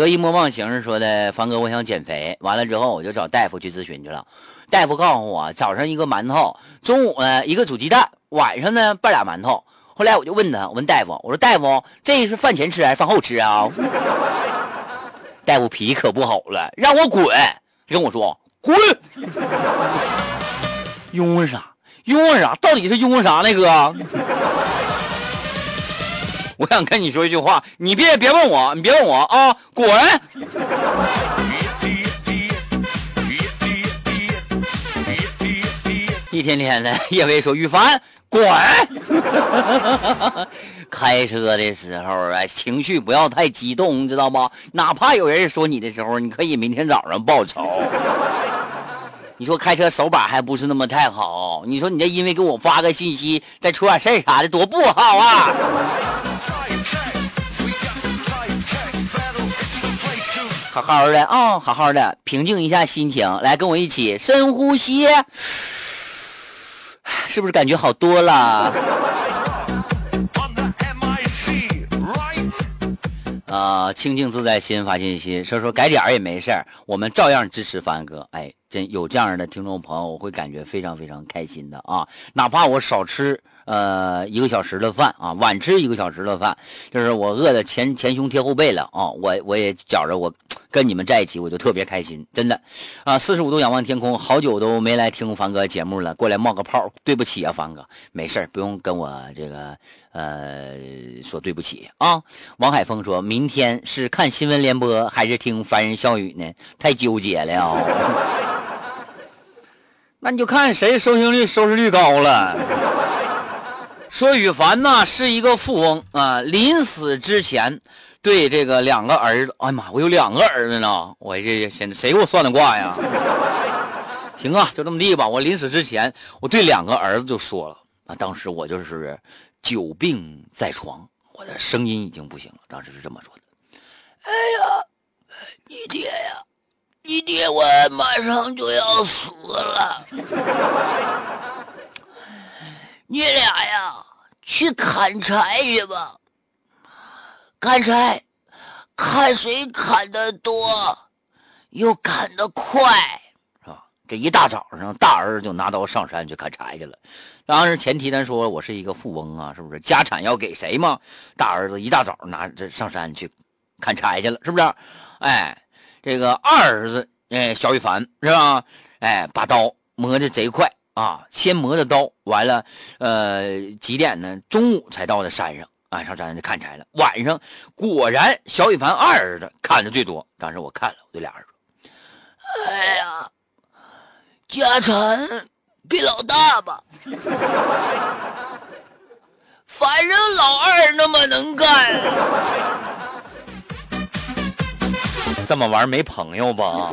得意莫忘形式说的，凡哥，我想减肥。完了之后，我就找大夫去咨询去了。大夫告诉我，早上一个馒头，中午一个煮鸡蛋，晚上呢半俩馒头。后来我就问他，我问大夫，我说大夫，这是饭前吃还是饭后吃啊？大夫脾气可不好了，让我滚，跟我说滚。拥护啥？拥护啥？到底是拥护啥呢，哥？我想跟你说一句话，你别问我，你别问我啊！滚！一天天的，叶薇说：“雨凡，滚！”开车的时候啊，情绪不要太激动，知道吗？哪怕有人说你的时候，你可以明天早上报仇。你说开车手把还不是那么太好，你说你这因为给我发个信息，再出点事儿啥的，多不好啊！好好的啊、哦，好好的，平静一下心情，来跟我一起深呼吸，是不是感觉好多了？清静自在心发信息，说改点也没事儿，我们照样支持凡哥。哎，真有这样的听众朋友，我会感觉非常非常开心的啊！哪怕我少吃一个小时的饭啊，晚吃一个小时的饭，就是我饿的前胸贴后背了啊！我也觉着我跟你们在一起，我就特别开心，真的啊！45度仰望天空，好久都没来听凡哥节目了，过来冒个泡，对不起啊，凡哥，没事不用跟我这个说对不起啊。王海峰说，明天是看新闻联播还是听凡人笑语呢？太纠结了呀！那你就看谁收视率高了。说羽凡呢是一个富翁啊，临死之前对这个两个儿子，哎妈，我有两个儿子呢，我这现在谁给我算的卦呀？行啊，就这么地吧。我临死之前，我对两个儿子就说了啊，当时我就是久病在床，我的声音已经不行了，当时是这么说的。哎呀，你爹呀！你爹，我马上就要死了，你俩呀，去砍柴去吧。砍柴，看谁砍得多，又砍得快，是吧？这一大早上，大儿就拿刀上山去砍柴去了。当时前提咱说我是一个富翁啊，是不是？家产要给谁嘛？大儿子一大早拿着上山去砍柴去了，是不是？哎。这个二儿子，小羽凡是吧？哎，把刀磨得贼快啊！先磨的刀，完了，几点呢？中午才到的山上啊，上山上就砍柴了。晚上果然，小羽凡二儿子砍的最多。当时我看了，我对俩人说：“哎呀，家产给老大吧，反正老二那么能干。”这么玩没朋友吧？